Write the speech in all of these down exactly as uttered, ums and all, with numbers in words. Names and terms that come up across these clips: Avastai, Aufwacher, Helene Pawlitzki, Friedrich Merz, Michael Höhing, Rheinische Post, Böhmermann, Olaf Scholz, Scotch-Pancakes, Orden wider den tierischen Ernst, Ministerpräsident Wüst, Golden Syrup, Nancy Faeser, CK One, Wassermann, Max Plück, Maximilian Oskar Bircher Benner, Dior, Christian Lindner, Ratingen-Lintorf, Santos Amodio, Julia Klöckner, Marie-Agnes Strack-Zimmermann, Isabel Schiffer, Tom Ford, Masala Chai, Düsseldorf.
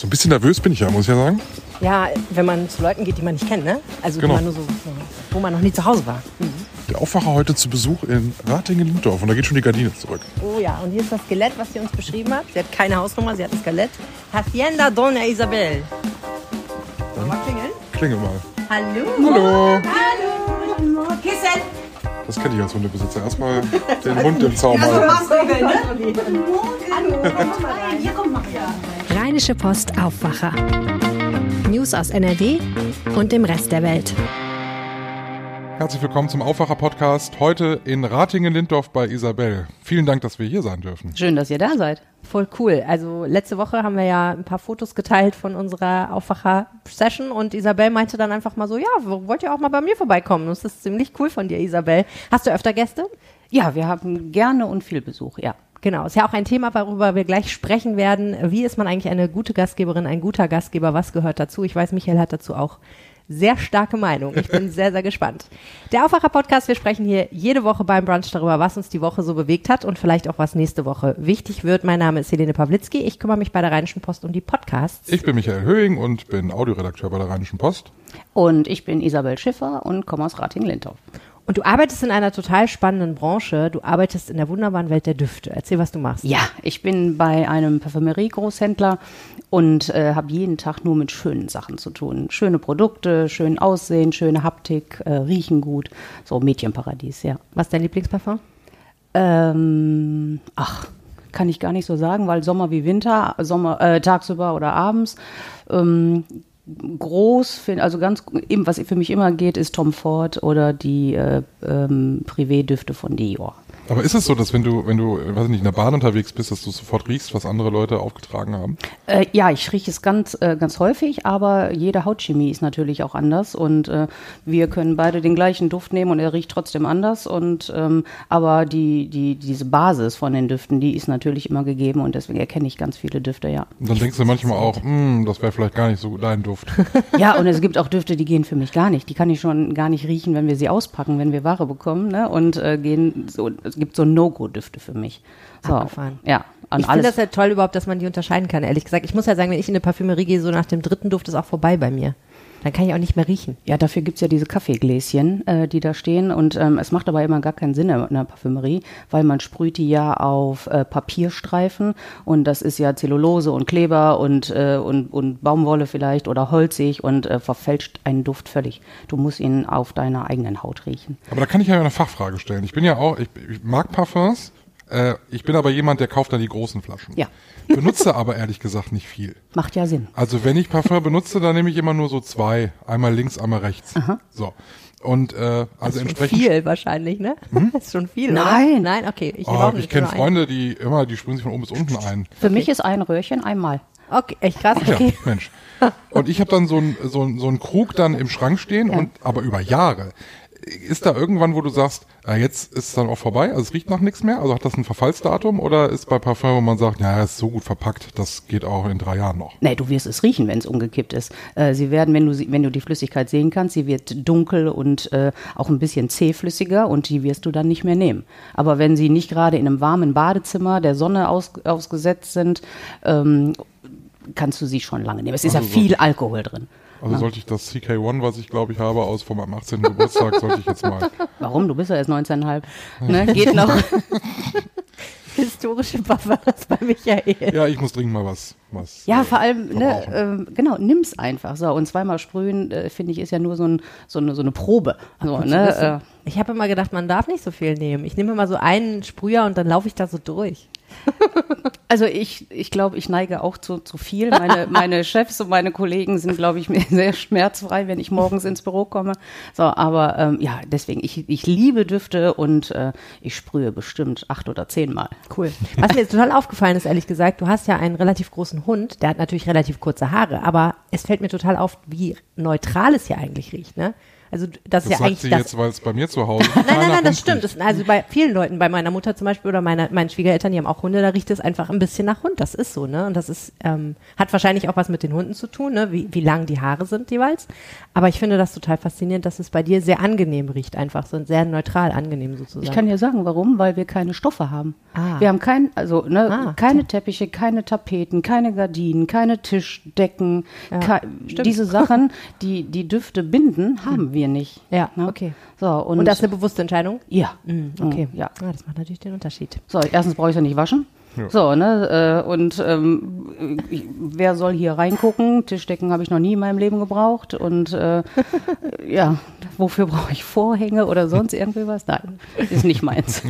So ein bisschen nervös bin ich ja, muss ich ja sagen. Ja, wenn man zu Leuten geht, die man nicht kennt, ne? Also genau. Die man nur so, wo man noch nie zu Hause war. Mhm. Der Aufwacher heute zu Besuch in Ratingen-Lintorf und da geht schon die Gardine zurück. Oh ja, und hier ist das Skelett, was sie uns beschrieben hat. Sie hat keine Hausnummer, sie hat ein Skelett. Hacienda Dona Isabel. Dann mal klingeln? Klingel mal. Hallo. Hallo. Hallo. Kissen. Das kenne ich als Hundebesitzer. Erstmal den Hund im Zaum halten. Rheinische Post Aufwacher. News aus N R W und dem Rest der Welt. Herzlich willkommen zum Aufwacher-Podcast, heute in Ratingen-Lintorf bei Isabel. Vielen Dank, dass wir hier sein dürfen. Schön, dass ihr da seid. Voll cool. Also letzte Woche haben wir ja ein paar Fotos geteilt von unserer Aufwacher-Session und Isabel meinte dann einfach mal so, ja, wollt ihr auch mal bei mir vorbeikommen? Das ist ziemlich cool von dir, Isabel. Hast du öfter Gäste? Ja, wir haben gerne und viel Besuch, ja. Genau, ist ja auch ein Thema, worüber wir gleich sprechen werden. Wie ist man eigentlich eine gute Gastgeberin, ein guter Gastgeber? Was gehört dazu? Ich weiß, Michael hat dazu auch sehr starke Meinung. Ich bin sehr, sehr gespannt. Der Aufwacher-Podcast, wir sprechen hier jede Woche beim Brunch darüber, was uns die Woche so bewegt hat und vielleicht auch, was nächste Woche wichtig wird. Mein Name ist Helene Pawlitzki, ich kümmere mich bei der Rheinischen Post um die Podcasts. Ich bin Michael Höhing und bin Audioredakteur bei der Rheinischen Post. Und ich bin Isabel Schiffer und komme aus Ratingen-Lintorf. Und du arbeitest in einer total spannenden Branche. Du arbeitest in der wunderbaren Welt der Düfte. Erzähl, was du machst. Ja, ich bin bei einem Parfümerie-Großhändler und äh, habe jeden Tag nur mit schönen Sachen zu tun. Schöne Produkte, schön Aussehen, schöne Haptik, äh, riechen gut. So Mädchenparadies, ja. Was ist dein Lieblingsparfum? Ähm, ach, kann ich gar nicht so sagen, weil Sommer wie Winter, Sommer äh, tagsüber oder abends, ähm, groß, also ganz eben, was für mich immer geht, ist Tom Ford oder die äh, ähm, Privé-Düfte von Dior. Aber ist es so, dass wenn du, wenn du, weiß nicht, in der Bahn unterwegs bist, dass du sofort riechst, was andere Leute aufgetragen haben? Äh, ja, ich rieche es ganz, äh, ganz häufig, aber jede Hautchemie ist natürlich auch anders und äh, wir können beide den gleichen Duft nehmen und er riecht trotzdem anders und ähm, aber die, die, diese Basis von den Düften, die ist natürlich immer gegeben und deswegen erkenne ich ganz viele Düfte, ja. Und dann denkst du manchmal auch, mh, das wäre vielleicht gar nicht so dein Duft. Ja, und es gibt auch Düfte, die gehen für mich gar nicht. Die kann ich schon gar nicht riechen, wenn wir sie auspacken, wenn wir Ware bekommen, ne? Und äh, gehen so, es gibt so No-Go-Düfte für mich. So, abgefahren. Ja. Ich finde das ja toll überhaupt, dass man die unterscheiden kann, ehrlich gesagt. Ich muss ja sagen, wenn ich in eine Parfümerie gehe, so nach dem dritten Duft ist auch vorbei bei mir. Dann kann ich auch nicht mehr riechen. Ja, dafür gibt es ja diese Kaffeegläschen, äh, die da stehen. Und ähm, es macht aber immer gar keinen Sinn in einer Parfümerie, weil man sprüht die ja auf äh, Papierstreifen. Und das ist ja Zellulose und Kleber und, äh, und, und Baumwolle vielleicht oder holzig und äh, verfälscht einen Duft völlig. Du musst ihn auf deiner eigenen Haut riechen. Aber da kann ich ja eine Fachfrage stellen. Ich bin ja auch, ich, ich mag Parfums. Ich bin aber jemand, der kauft dann die großen Flaschen. Ja. Benutze aber ehrlich gesagt nicht viel. Macht ja Sinn. Also wenn ich Parfum benutze, dann nehme ich immer nur so zwei. Einmal links, einmal rechts. Aha. So. Und, äh, also das ist schon viel wahrscheinlich, ne? Hm? Das ist schon viel, Nein. Oder? Nein, okay. Ich, oh, ich kenne Freunde, die immer, die sprühen sich von oben bis unten ein. Für okay. mich ist ein Röhrchen einmal. Okay, echt krass. Okay. Ja, Mensch. Und ich habe dann so einen so einen, so einen Krug dann im Schrank stehen, ja. und aber über Jahre. Ist da irgendwann, wo du sagst, ja, jetzt ist es dann auch vorbei, also es riecht nach nichts mehr, also hat das ein Verfallsdatum oder ist bei Parfum, wo man sagt, ja, es ist so gut verpackt, das geht auch in drei Jahren noch? Nee, du wirst es riechen, wenn es umgekippt ist. Äh, sie werden, wenn du sie, wenn du die Flüssigkeit sehen kannst, sie wird dunkel und äh, auch ein bisschen zähflüssiger und die wirst du dann nicht mehr nehmen. Aber wenn sie nicht gerade in einem warmen Badezimmer der Sonne aus, ausgesetzt sind, ähm, kannst du sie schon lange nehmen. Es ist also ja viel Alkohol drin. Also sollte ich das C K One, was ich glaube ich habe, aus vom achtzehnten Geburtstag, sollte ich jetzt mal. Warum? Du bist ja erst neunzehneinhalb. Ne? Geht noch. Historische Parfums bei Michael. Ja, ich muss dringend mal was. was ja, äh, vor allem, ne, äh, genau, nimm's einfach. So, und zweimal sprühen, äh, finde ich, ist ja nur so, ein, so, eine, so eine Probe. So, ne, äh, ich habe immer gedacht, man darf nicht so viel nehmen. Ich nehme immer so einen Sprüher und dann laufe ich da so durch. Also ich, ich glaube, ich neige auch zu, zu viel. Meine, meine Chefs und meine Kollegen sind, glaube ich, mir sehr schmerzfrei, wenn ich morgens ins Büro komme. So, aber ähm, ja, deswegen, ich, ich liebe Düfte und äh, ich sprühe bestimmt acht oder zehnmal. Cool. Was mir jetzt total aufgefallen ist, ehrlich gesagt, du hast ja einen relativ großen Hund, der hat natürlich relativ kurze Haare, aber es fällt mir total auf, wie neutral es hier eigentlich riecht, ne? Also das, das ist ja sagt eigentlich sie das jetzt, weil es bei mir zu Hause nein, nein, nein, das stimmt. Das, also bei vielen Leuten, bei meiner Mutter zum Beispiel oder meine, meinen Schwiegereltern, die haben auch Hunde, da riecht es einfach ein bisschen nach Hund. Das ist so, ne? Und das ist ähm, hat wahrscheinlich auch was mit den Hunden zu tun, ne? Wie, wie lang die Haare sind jeweils. Aber ich finde das total faszinierend, dass es bei dir sehr angenehm riecht, einfach so, sehr neutral angenehm sozusagen. Ich kann dir sagen, warum? Weil wir keine Stoffe haben. Ah. Wir haben kein, also ne, ah, keine Teppiche, keine Tapeten, keine Gardinen, keine Tischdecken, ja, ke- diese Sachen, die die Düfte binden, haben wir nicht. Ja, ne? Okay. So, und, und das ist eine bewusste Entscheidung? Ja. Mhm, okay, ja. Ah, das macht natürlich den Unterschied. So, erstens brauche ich ja nicht waschen. Ja. So, ne, äh, und ähm, ich, wer soll hier reingucken? Tischdecken habe ich noch nie in meinem Leben gebraucht und äh, ja, wofür brauche ich Vorhänge oder sonst irgendwie was? Nein, ist nicht meins.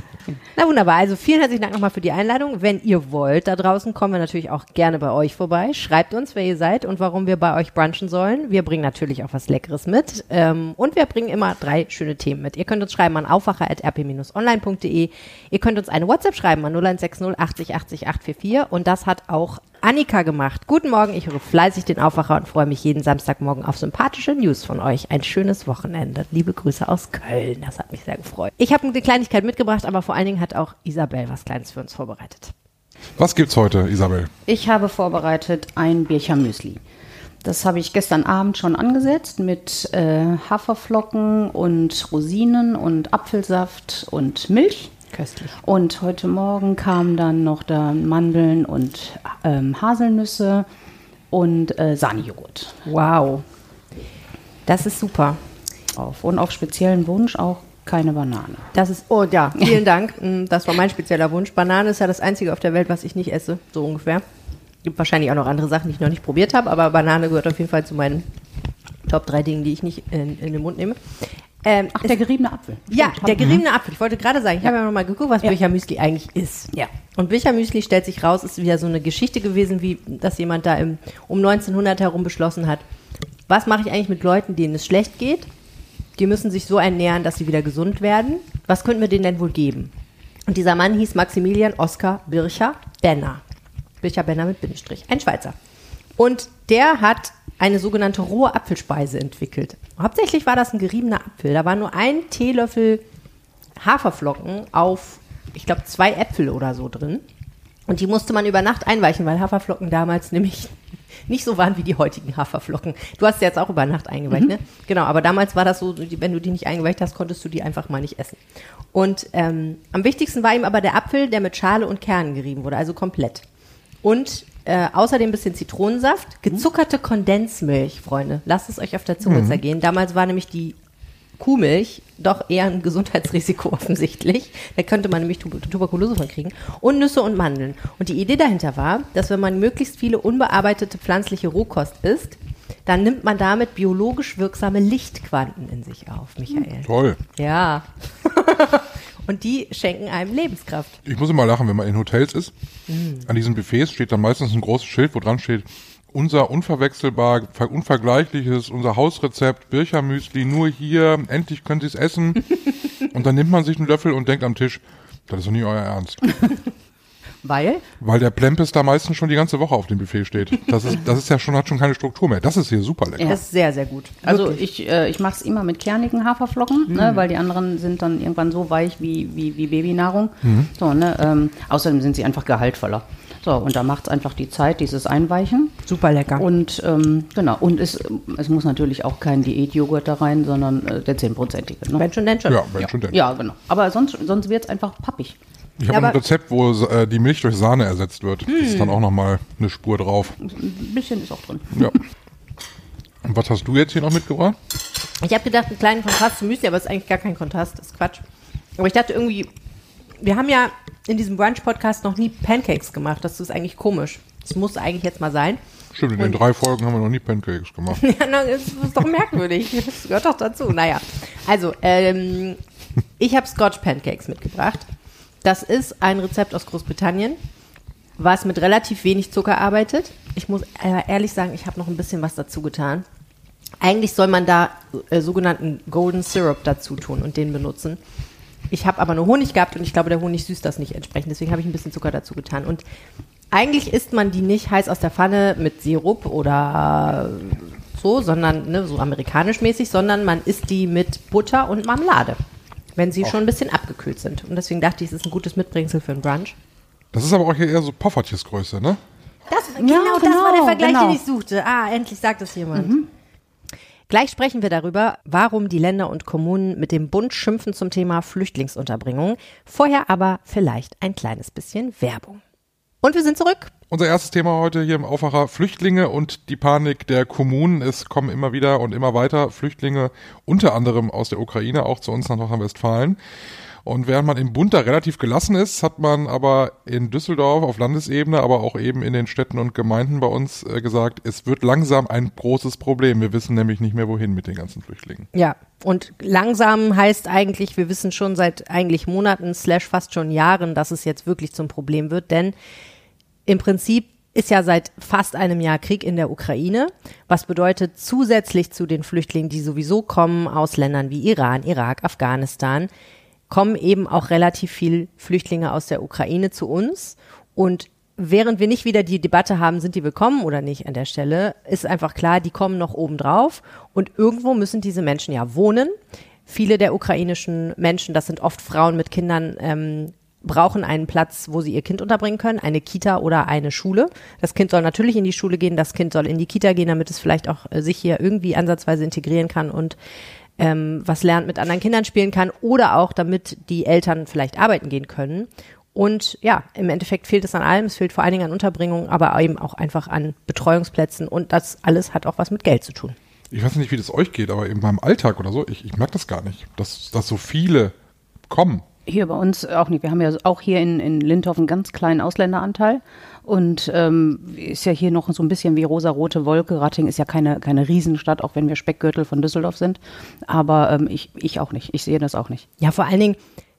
Na wunderbar, also vielen herzlichen Dank nochmal für die Einladung. Wenn ihr wollt, da draußen kommen wir natürlich auch gerne bei euch vorbei. Schreibt uns, wer ihr seid und warum wir bei euch brunchen sollen. Wir bringen natürlich auch was Leckeres mit ähm, und wir bringen immer drei schöne Themen mit. Ihr könnt uns schreiben an aufwacher at r p dash online punkt d e. Ihr könnt uns eine WhatsApp schreiben an null eins sechs null achtzig achtzig achthundertvierundvierzig und das hat auch Annika gemacht. Guten Morgen, ich höre fleißig den Aufwacher und freue mich jeden Samstagmorgen auf sympathische News von euch. Ein schönes Wochenende. Liebe Grüße aus Köln, das hat mich sehr gefreut. Ich habe eine Kleinigkeit mitgebracht, aber vor allen Dingen hat auch Isabel was Kleines für uns vorbereitet. Was gibt's heute, Isabel? Ich habe vorbereitet ein Bircher Müsli. Das habe ich gestern Abend schon angesetzt mit äh, Haferflocken und Rosinen und Apfelsaft und Milch. Köstlich. Und heute Morgen kamen dann noch da Mandeln und ähm, Haselnüsse und äh, Sahnejoghurt. Wow, das ist super. Auf, und auf speziellen Wunsch auch keine Banane. Das ist, oh ja, vielen Dank. Das war mein spezieller Wunsch. Banane ist ja das Einzige auf der Welt, was ich nicht esse, so ungefähr. Gibt wahrscheinlich auch noch andere Sachen, die ich noch nicht probiert habe, aber Banane gehört auf jeden Fall zu meinen Top drei Dingen, die ich nicht in, in den Mund nehme. Ähm, Ach, der geriebene Apfel. Ja, der geriebene Apfel. Ich wollte gerade sagen, ich habe ja noch mal geguckt, was ja. Bircher Müsli eigentlich ist. Ja. Und Bircher Müsli, stellt sich raus, ist wieder so eine Geschichte gewesen, wie dass jemand da im, um neunzehnhundert herum beschlossen hat, was mache ich eigentlich mit Leuten, denen es schlecht geht? Die müssen sich so ernähren, dass sie wieder gesund werden. Was könnten wir denen denn wohl geben? Und dieser Mann hieß Maximilian Oskar Bircher Benner. Bircher Benner mit Bindestrich. Ein Schweizer. Und der hat eine sogenannte rohe Apfelspeise entwickelt. Hauptsächlich war das ein geriebener Apfel. Da war nur ein Teelöffel Haferflocken auf, ich glaube, zwei Äpfel oder so drin. Und die musste man über Nacht einweichen, weil Haferflocken damals nämlich nicht so waren wie die heutigen Haferflocken. Du hast sie jetzt auch über Nacht eingeweicht, mhm. ne? Genau, aber damals war das so, wenn du die nicht eingeweicht hast, konntest du die einfach mal nicht essen. Und ähm, am wichtigsten war ihm aber der Apfel, der mit Schale und Kernen gerieben wurde, also komplett. Und Äh, außerdem ein bisschen Zitronensaft, gezuckerte Kondensmilch, Freunde. Lasst es euch auf der Zunge mhm. zergehen. Damals war nämlich die Kuhmilch doch eher ein Gesundheitsrisiko offensichtlich. Da könnte man nämlich Tuber- Tuberkulose von kriegen. Und Nüsse und Mandeln. Und die Idee dahinter war, dass wenn man möglichst viele unbearbeitete pflanzliche Rohkost isst, dann nimmt man damit biologisch wirksame Lichtquanten in sich auf, Michael. Mhm, toll. Ja. Und die schenken einem Lebenskraft. Ich muss immer lachen, wenn man in Hotels ist. Mhm. An diesen Buffets steht dann meistens ein großes Schild, wo dran steht, unser unverwechselbar, unvergleichliches, unser Hausrezept, Bircher Müsli, nur hier, endlich könnt ihr es essen. Und dann nimmt man sich einen Löffel und denkt am Tisch, das ist doch nicht euer Ernst. Weil? Weil der Plempis da meistens schon die ganze Woche auf dem Buffet steht. Das ist, das ist ja schon, hat schon keine Struktur mehr. Das ist hier super lecker. Das ist sehr, sehr gut. Also Wirklich? ich, äh, ich mache es immer mit kernigen Haferflocken, mhm. ne, weil die anderen sind dann irgendwann so weich wie, wie, wie Babynahrung. Mhm. So, ne, ähm, außerdem sind sie einfach gehaltvoller. So, und da macht es einfach die Zeit, dieses Einweichen. Super lecker. Und ähm, genau, und es, es muss natürlich auch kein Diätjoghurt da rein, sondern äh, der zehnprozentige. Ne? Wenn schon, denn schon. Ja, wenn ja. schon, denn. Ja, genau. Aber sonst, sonst wird es einfach pappig. Ich habe ein Rezept, wo äh, die Milch durch Sahne ersetzt wird. Hm. Das ist dann auch nochmal eine Spur drauf. Ein bisschen ist auch drin. Ja. Und was hast du jetzt hier noch mitgebracht? Ich habe gedacht, einen kleinen Kontrast zu Müsli, aber es ist eigentlich gar kein Kontrast. Das ist Quatsch. Aber ich dachte irgendwie, wir haben ja in diesem Brunch-Podcast noch nie Pancakes gemacht. Das ist eigentlich komisch. Das muss eigentlich jetzt mal sein. Stimmt, in und den drei Folgen haben wir noch nie Pancakes gemacht. Ja, na, das ist doch merkwürdig. Das gehört doch dazu. Naja, also ähm, ich habe Scotch-Pancakes mitgebracht. Das ist ein Rezept aus Großbritannien, was mit relativ wenig Zucker arbeitet. Ich muss ehrlich sagen, ich habe noch ein bisschen was dazu getan. Eigentlich soll man da äh, sogenannten Golden Syrup dazu tun und den benutzen. Ich habe aber nur Honig gehabt und ich glaube, der Honig süßt das nicht entsprechend. Deswegen habe ich ein bisschen Zucker dazu getan. Und eigentlich isst man die nicht heiß aus der Pfanne mit Sirup oder so, sondern ne, so amerikanisch mäßig, sondern man isst die mit Butter und Marmelade, wenn sie Och. schon ein bisschen abgekühlt sind. Und deswegen dachte ich, es ist ein gutes Mitbringsel für einen Brunch. Das ist aber auch hier eher so Poffertjes-Größe, ne? Das, genau, ja, genau, das war der Vergleich, genau. den ich suchte. Ah, endlich sagt es jemand. Mhm. Gleich sprechen wir darüber, warum die Länder und Kommunen mit dem Bund schimpfen zum Thema Flüchtlingsunterbringung. Vorher aber vielleicht ein kleines bisschen Werbung. Und wir sind zurück. Unser erstes Thema heute hier im Aufwacher: Flüchtlinge und die Panik der Kommunen. Es kommen immer wieder und immer weiter Flüchtlinge, unter anderem aus der Ukraine, auch zu uns nach Nordrhein-Westfalen. Und während man im Bund da relativ gelassen ist, hat man aber in Düsseldorf auf Landesebene, aber auch eben in den Städten und Gemeinden bei uns äh, gesagt, es wird langsam ein großes Problem. Wir wissen nämlich nicht mehr, wohin mit den ganzen Flüchtlingen. Ja, und langsam heißt eigentlich, wir wissen schon seit eigentlich Monaten, slash fast schon Jahren, dass es jetzt wirklich zum Problem wird. Denn im Prinzip ist ja seit fast einem Jahr Krieg in der Ukraine, was bedeutet zusätzlich zu den Flüchtlingen, die sowieso kommen, aus Ländern wie Iran, Irak, Afghanistan, kommen eben auch relativ viel Flüchtlinge aus der Ukraine zu uns. Und während wir nicht wieder die Debatte haben, sind die willkommen oder nicht an der Stelle, ist einfach klar, die kommen noch obendrauf. Und irgendwo müssen diese Menschen ja wohnen. Viele der ukrainischen Menschen, das sind oft Frauen mit Kindern, ähm, brauchen einen Platz, wo sie ihr Kind unterbringen können, eine Kita oder eine Schule. Das Kind soll natürlich in die Schule gehen, das Kind soll in die Kita gehen, damit es vielleicht auch sich hier irgendwie ansatzweise integrieren kann und Ähm, was lernt, mit anderen Kindern spielen kann, oder auch damit die Eltern vielleicht arbeiten gehen können. Und ja, im Endeffekt fehlt es an allem, es fehlt vor allen Dingen an Unterbringung, aber eben auch einfach an Betreuungsplätzen, und das alles hat auch was mit Geld zu tun. Ich weiß nicht, wie das euch geht, aber in meinem Alltag oder so, ich, ich merke das gar nicht, dass, dass so viele kommen. Hier bei uns auch nicht. Wir haben ja auch hier in, in Lintorf einen ganz kleinen Ausländeranteil. Und ähm, ist ja hier noch so ein bisschen wie rosa-rote Wolke. Ratting ist ja keine, keine Riesenstadt, auch wenn wir Speckgürtel von Düsseldorf sind. Aber ähm, ich, ich auch nicht. Ich sehe das auch nicht. Ja, vor allen Dingen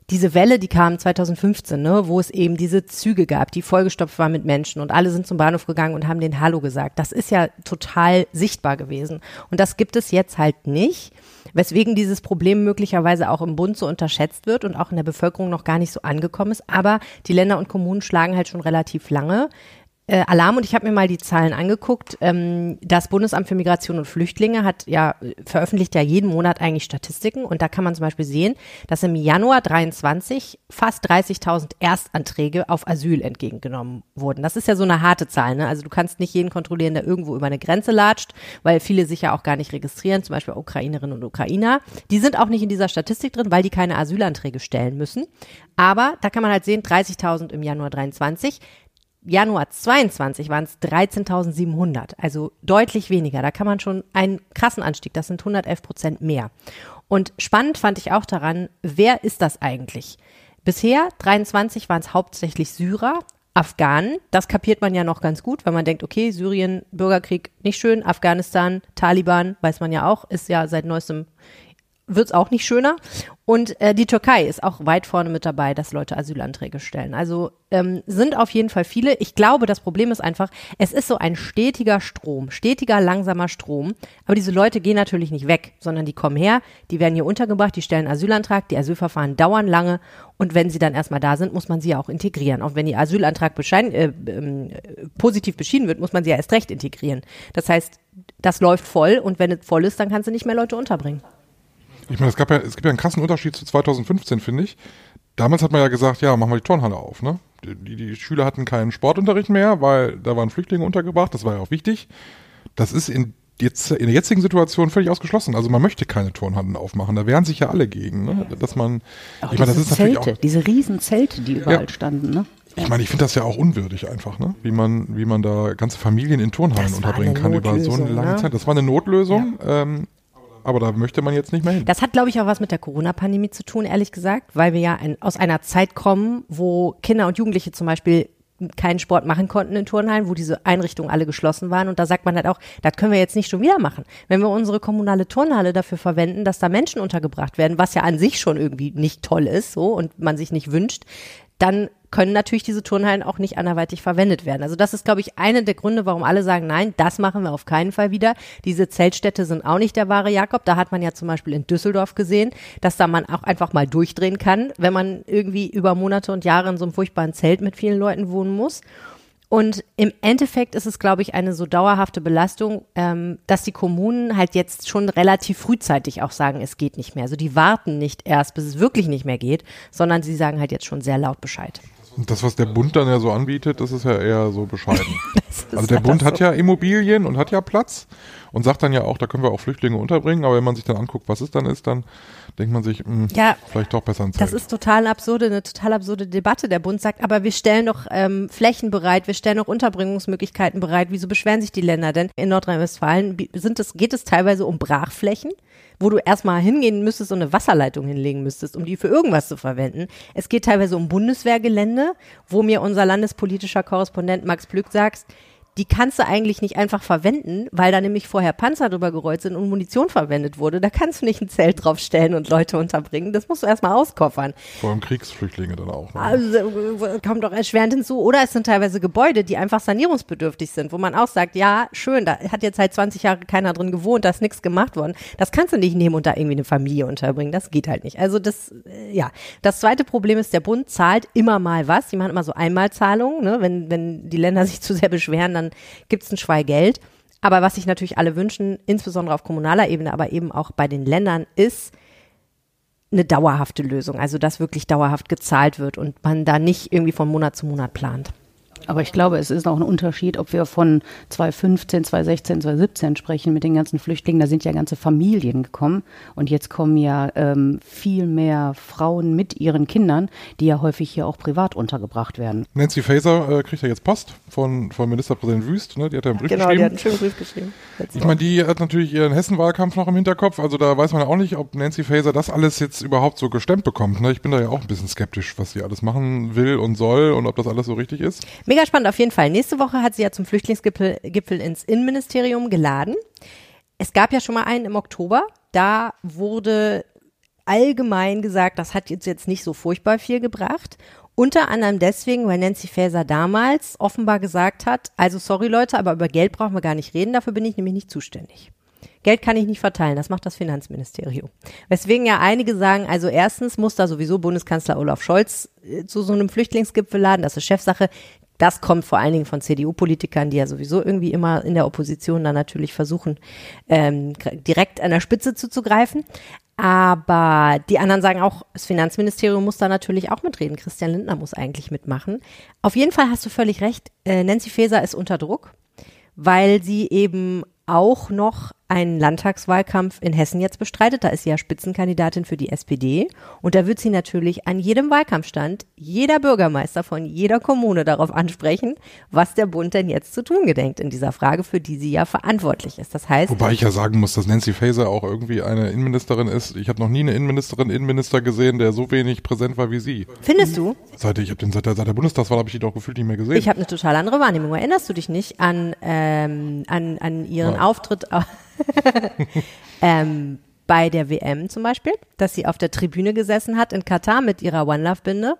diese Welle, die kam zwanzig fünfzehn, ne, wo es eben diese Züge gab, die vollgestopft waren mit Menschen, und alle sind zum Bahnhof gegangen und haben denen Hallo gesagt. Das ist ja total sichtbar gewesen. Und das gibt es jetzt halt nicht. Weswegen dieses Problem möglicherweise auch im Bund so unterschätzt wird und auch in der Bevölkerung noch gar nicht so angekommen ist. Aber die Länder und Kommunen schlagen halt schon relativ lange äh, Alarm. Und ich habe mir mal die Zahlen angeguckt. Ähm, das Bundesamt für Migration und Flüchtlinge hat ja veröffentlicht ja jeden Monat eigentlich Statistiken. Und da kann man zum Beispiel sehen, dass im Januar dreiundzwanzig fast dreißigtausend Erstanträge auf Asyl entgegengenommen wurden. Das ist ja so eine harte Zahl, ne? Also du kannst nicht jeden kontrollieren, der irgendwo über eine Grenze latscht, weil viele sich ja auch gar nicht registrieren, zum Beispiel Ukrainerinnen und Ukrainer. Die sind auch nicht in dieser Statistik drin, weil die keine Asylanträge stellen müssen. Aber da kann man halt sehen, dreißigtausend im Januar dreiundzwanzig. Januar zweiundzwanzig waren es dreizehntausendsiebenhundert, also deutlich weniger. Da kann man schon einen krassen Anstieg, das sind hundertelf Prozent mehr. Und spannend fand ich auch daran, wer ist das eigentlich? Bisher, dreiundzwanzig, waren es hauptsächlich Syrer, Afghanen. Das kapiert man ja noch ganz gut, weil man denkt, okay, Syrien, Bürgerkrieg, nicht schön. Afghanistan, Taliban, weiß man ja auch, ist ja seit neuestem, wird es auch nicht schöner. Und äh, die Türkei ist auch weit vorne mit dabei, dass Leute Asylanträge stellen. Also ähm, sind auf jeden Fall viele. Ich glaube, das Problem ist einfach, es ist so ein stetiger Strom, stetiger, langsamer Strom. Aber diese Leute gehen natürlich nicht weg, sondern die kommen her, die werden hier untergebracht, die stellen Asylantrag, die Asylverfahren dauern lange. Und wenn sie dann erstmal da sind, muss man sie ja auch integrieren. Auch wenn ihr Asylantrag beschein, äh, äh, positiv beschieden wird, muss man sie ja erst recht integrieren. Das heißt, das läuft voll, und wenn es voll ist, dann kannst du nicht mehr Leute unterbringen. Ich meine, es gab ja, es gibt ja einen krassen Unterschied zu zwanzig fünfzehn, finde ich. Damals hat man ja gesagt, ja, machen wir die Turnhalle auf, ne? Die, die Schüler hatten keinen Sportunterricht mehr, weil da waren Flüchtlinge untergebracht, das war ja auch wichtig. Das ist in, jetzt, in der jetzigen Situation völlig ausgeschlossen. Also man möchte keine Turnhallen aufmachen, da wehren sich ja alle gegen, ne? Dass man, auch ich meine, das ist Zelte, natürlich auch, diese riesen Zelte, die überall ja. standen, ne? Ich meine, ich finde das ja auch unwürdig einfach, ne? Wie man, wie man da ganze Familien in Turnhallen unterbringen kann über so eine lange ja. Zeit. Das war eine Notlösung, ja. ähm, aber da möchte man jetzt nicht mehr hin. Das hat, glaube ich, auch was mit der Corona-Pandemie zu tun, ehrlich gesagt, weil wir ja ein, aus einer Zeit kommen, wo Kinder und Jugendliche zum Beispiel keinen Sport machen konnten in Turnhallen, wo diese Einrichtungen alle geschlossen waren. Und da sagt man halt auch, das können wir jetzt nicht schon wieder machen. Wenn wir unsere kommunale Turnhalle dafür verwenden, dass da Menschen untergebracht werden, was ja an sich schon irgendwie nicht toll ist, so, und man sich nicht wünscht, dann können natürlich diese Turnhallen auch nicht anderweitig verwendet werden. Also das ist, glaube ich, einer der Gründe, warum alle sagen, nein, das machen wir auf keinen Fall wieder. Diese Zeltstädte sind auch nicht der wahre Jakob. Da hat man ja zum Beispiel in Düsseldorf gesehen, dass da man auch einfach mal durchdrehen kann, wenn man irgendwie über Monate und Jahre in so einem furchtbaren Zelt mit vielen Leuten wohnen muss. Und im Endeffekt ist es, glaube ich, eine so dauerhafte Belastung, ähm, dass die Kommunen halt jetzt schon relativ frühzeitig auch sagen, es geht nicht mehr. Also die warten nicht erst, bis es wirklich nicht mehr geht, sondern sie sagen halt jetzt schon sehr laut Bescheid. Und das, was der Bund dann ja so anbietet, das ist ja eher so bescheiden. Also der Bund hat ja Immobilien und hat ja Platz und sagt dann ja auch, da können wir auch Flüchtlinge unterbringen. Aber wenn man sich dann anguckt, was es dann ist, dann denkt man sich, mh, ja, vielleicht doch besser ein Zelt. Das ist total absurde, eine total absurde Debatte. Der Bund sagt, aber wir stellen doch ähm, Flächen bereit, wir stellen doch Unterbringungsmöglichkeiten bereit. Wieso beschweren sich die Länder denn? In Nordrhein-Westfalen sind es, geht es teilweise um Brachflächen, wo du erstmal hingehen müsstest und eine Wasserleitung hinlegen müsstest, um die für irgendwas zu verwenden. Es geht teilweise um Bundeswehrgelände, wo mir unser landespolitischer Korrespondent Max Plück sagt, die kannst du eigentlich nicht einfach verwenden, weil da nämlich vorher Panzer drüber gerollt sind und Munition verwendet wurde. Da kannst du nicht ein Zelt draufstellen und Leute unterbringen. Das musst du erstmal auskoffern. Vor allem Kriegsflüchtlinge dann auch. Ne? Also, kommt doch erschwerend hinzu. Oder es sind teilweise Gebäude, die einfach sanierungsbedürftig sind, wo man auch sagt, ja, schön, da hat jetzt halt zwanzig Jahre keiner drin gewohnt, da ist nichts gemacht worden. Das kannst du nicht nehmen und da irgendwie eine Familie unterbringen. Das geht halt nicht. Also das, ja. Das zweite Problem ist, der Bund zahlt immer mal was. Die machen immer so Einmalzahlungen, ne? Wenn, wenn die Länder sich zu sehr beschweren, dann Dann gibt es ein Schweigeld. Aber was sich natürlich alle wünschen, insbesondere auf kommunaler Ebene, aber eben auch bei den Ländern, ist eine dauerhafte Lösung. Also, dass wirklich dauerhaft gezahlt wird und man da nicht irgendwie von Monat zu Monat plant. Aber ich glaube, es ist auch ein Unterschied, ob wir von zwanzig fünfzehn, zwanzig sechzehn, zwanzig siebzehn sprechen mit den ganzen Flüchtlingen. Da sind ja ganze Familien gekommen. Und jetzt kommen ja ähm, viel mehr Frauen mit ihren Kindern, die ja häufig hier auch privat untergebracht werden. Nancy Faeser äh, kriegt ja jetzt Post von, von Ministerpräsident Wüst. Ne? Die hat ja einen Brief genau, geschrieben. Genau, die hat einen schönen Brief geschrieben. Letzte ich meine, die hat natürlich ihren Hessen-Wahlkampf noch im Hinterkopf. Also da weiß man ja auch nicht, ob Nancy Faeser das alles jetzt überhaupt so gestemmt bekommt. Ne? Ich bin da ja auch ein bisschen skeptisch, was sie alles machen will und soll und ob das alles so richtig ist. Mega spannend auf jeden Fall. Nächste Woche hat sie ja zum Flüchtlingsgipfel ins Innenministerium geladen. Es gab ja schon mal einen im Oktober. Da wurde allgemein gesagt, das hat jetzt, jetzt nicht so furchtbar viel gebracht. Unter anderem deswegen, weil Nancy Faeser damals offenbar gesagt hat, also sorry Leute, aber über Geld brauchen wir gar nicht reden, dafür bin ich nämlich nicht zuständig. Geld kann ich nicht verteilen, das macht das Finanzministerium. Weswegen ja einige sagen, also erstens muss da sowieso Bundeskanzler Olaf Scholz zu so einem Flüchtlingsgipfel laden, das ist Chefsache. Das kommt vor allen Dingen von C D U-Politikern, die ja sowieso irgendwie immer in der Opposition dann natürlich versuchen, ähm, direkt an der Spitze zuzugreifen. Aber die anderen sagen auch, das Finanzministerium muss da natürlich auch mitreden. Christian Lindner muss eigentlich mitmachen. Auf jeden Fall hast du völlig recht, äh, Nancy Faeser ist unter Druck, weil sie eben auch noch einen Landtagswahlkampf in Hessen jetzt bestreitet. Da ist sie ja Spitzenkandidatin für die S P D. Und da wird sie natürlich an jedem Wahlkampfstand jeder Bürgermeister von jeder Kommune darauf ansprechen, was der Bund denn jetzt zu tun gedenkt in dieser Frage, für die sie ja verantwortlich ist. Das heißt, wobei ich ja sagen muss, dass Nancy Faeser auch irgendwie eine Innenministerin ist. Ich habe noch nie eine Innenministerin, Innenminister gesehen, der so wenig präsent war wie sie. Findest du? Seit, ich hab den, seit, der, seit der Bundestagswahl habe ich die doch gefühlt nicht mehr gesehen. Ich habe eine total andere Wahrnehmung. Erinnerst du dich nicht an, ähm, an, an ihren ja. Auftritt ähm, bei der W M zum Beispiel, dass sie auf der Tribüne gesessen hat in Katar mit ihrer One-Love-Binde.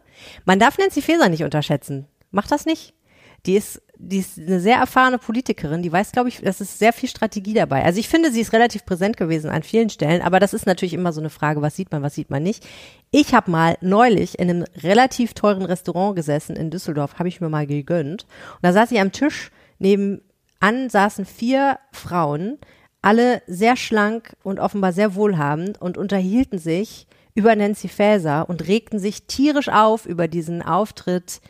Man darf Nancy Faeser nicht unterschätzen. Macht das nicht. Die ist, die ist eine sehr erfahrene Politikerin, die weiß, glaube ich, das ist sehr viel Strategie dabei. Also ich finde, sie ist relativ präsent gewesen an vielen Stellen, aber das ist natürlich immer so eine Frage, was sieht man, was sieht man nicht. Ich habe mal neulich in einem relativ teuren Restaurant gesessen in Düsseldorf, habe ich mir mal gegönnt. Und da saß ich am Tisch, neben an saßen vier Frauen, alle sehr schlank und offenbar sehr wohlhabend, und unterhielten sich über Nancy Faeser und regten sich tierisch auf über diesen Auftritt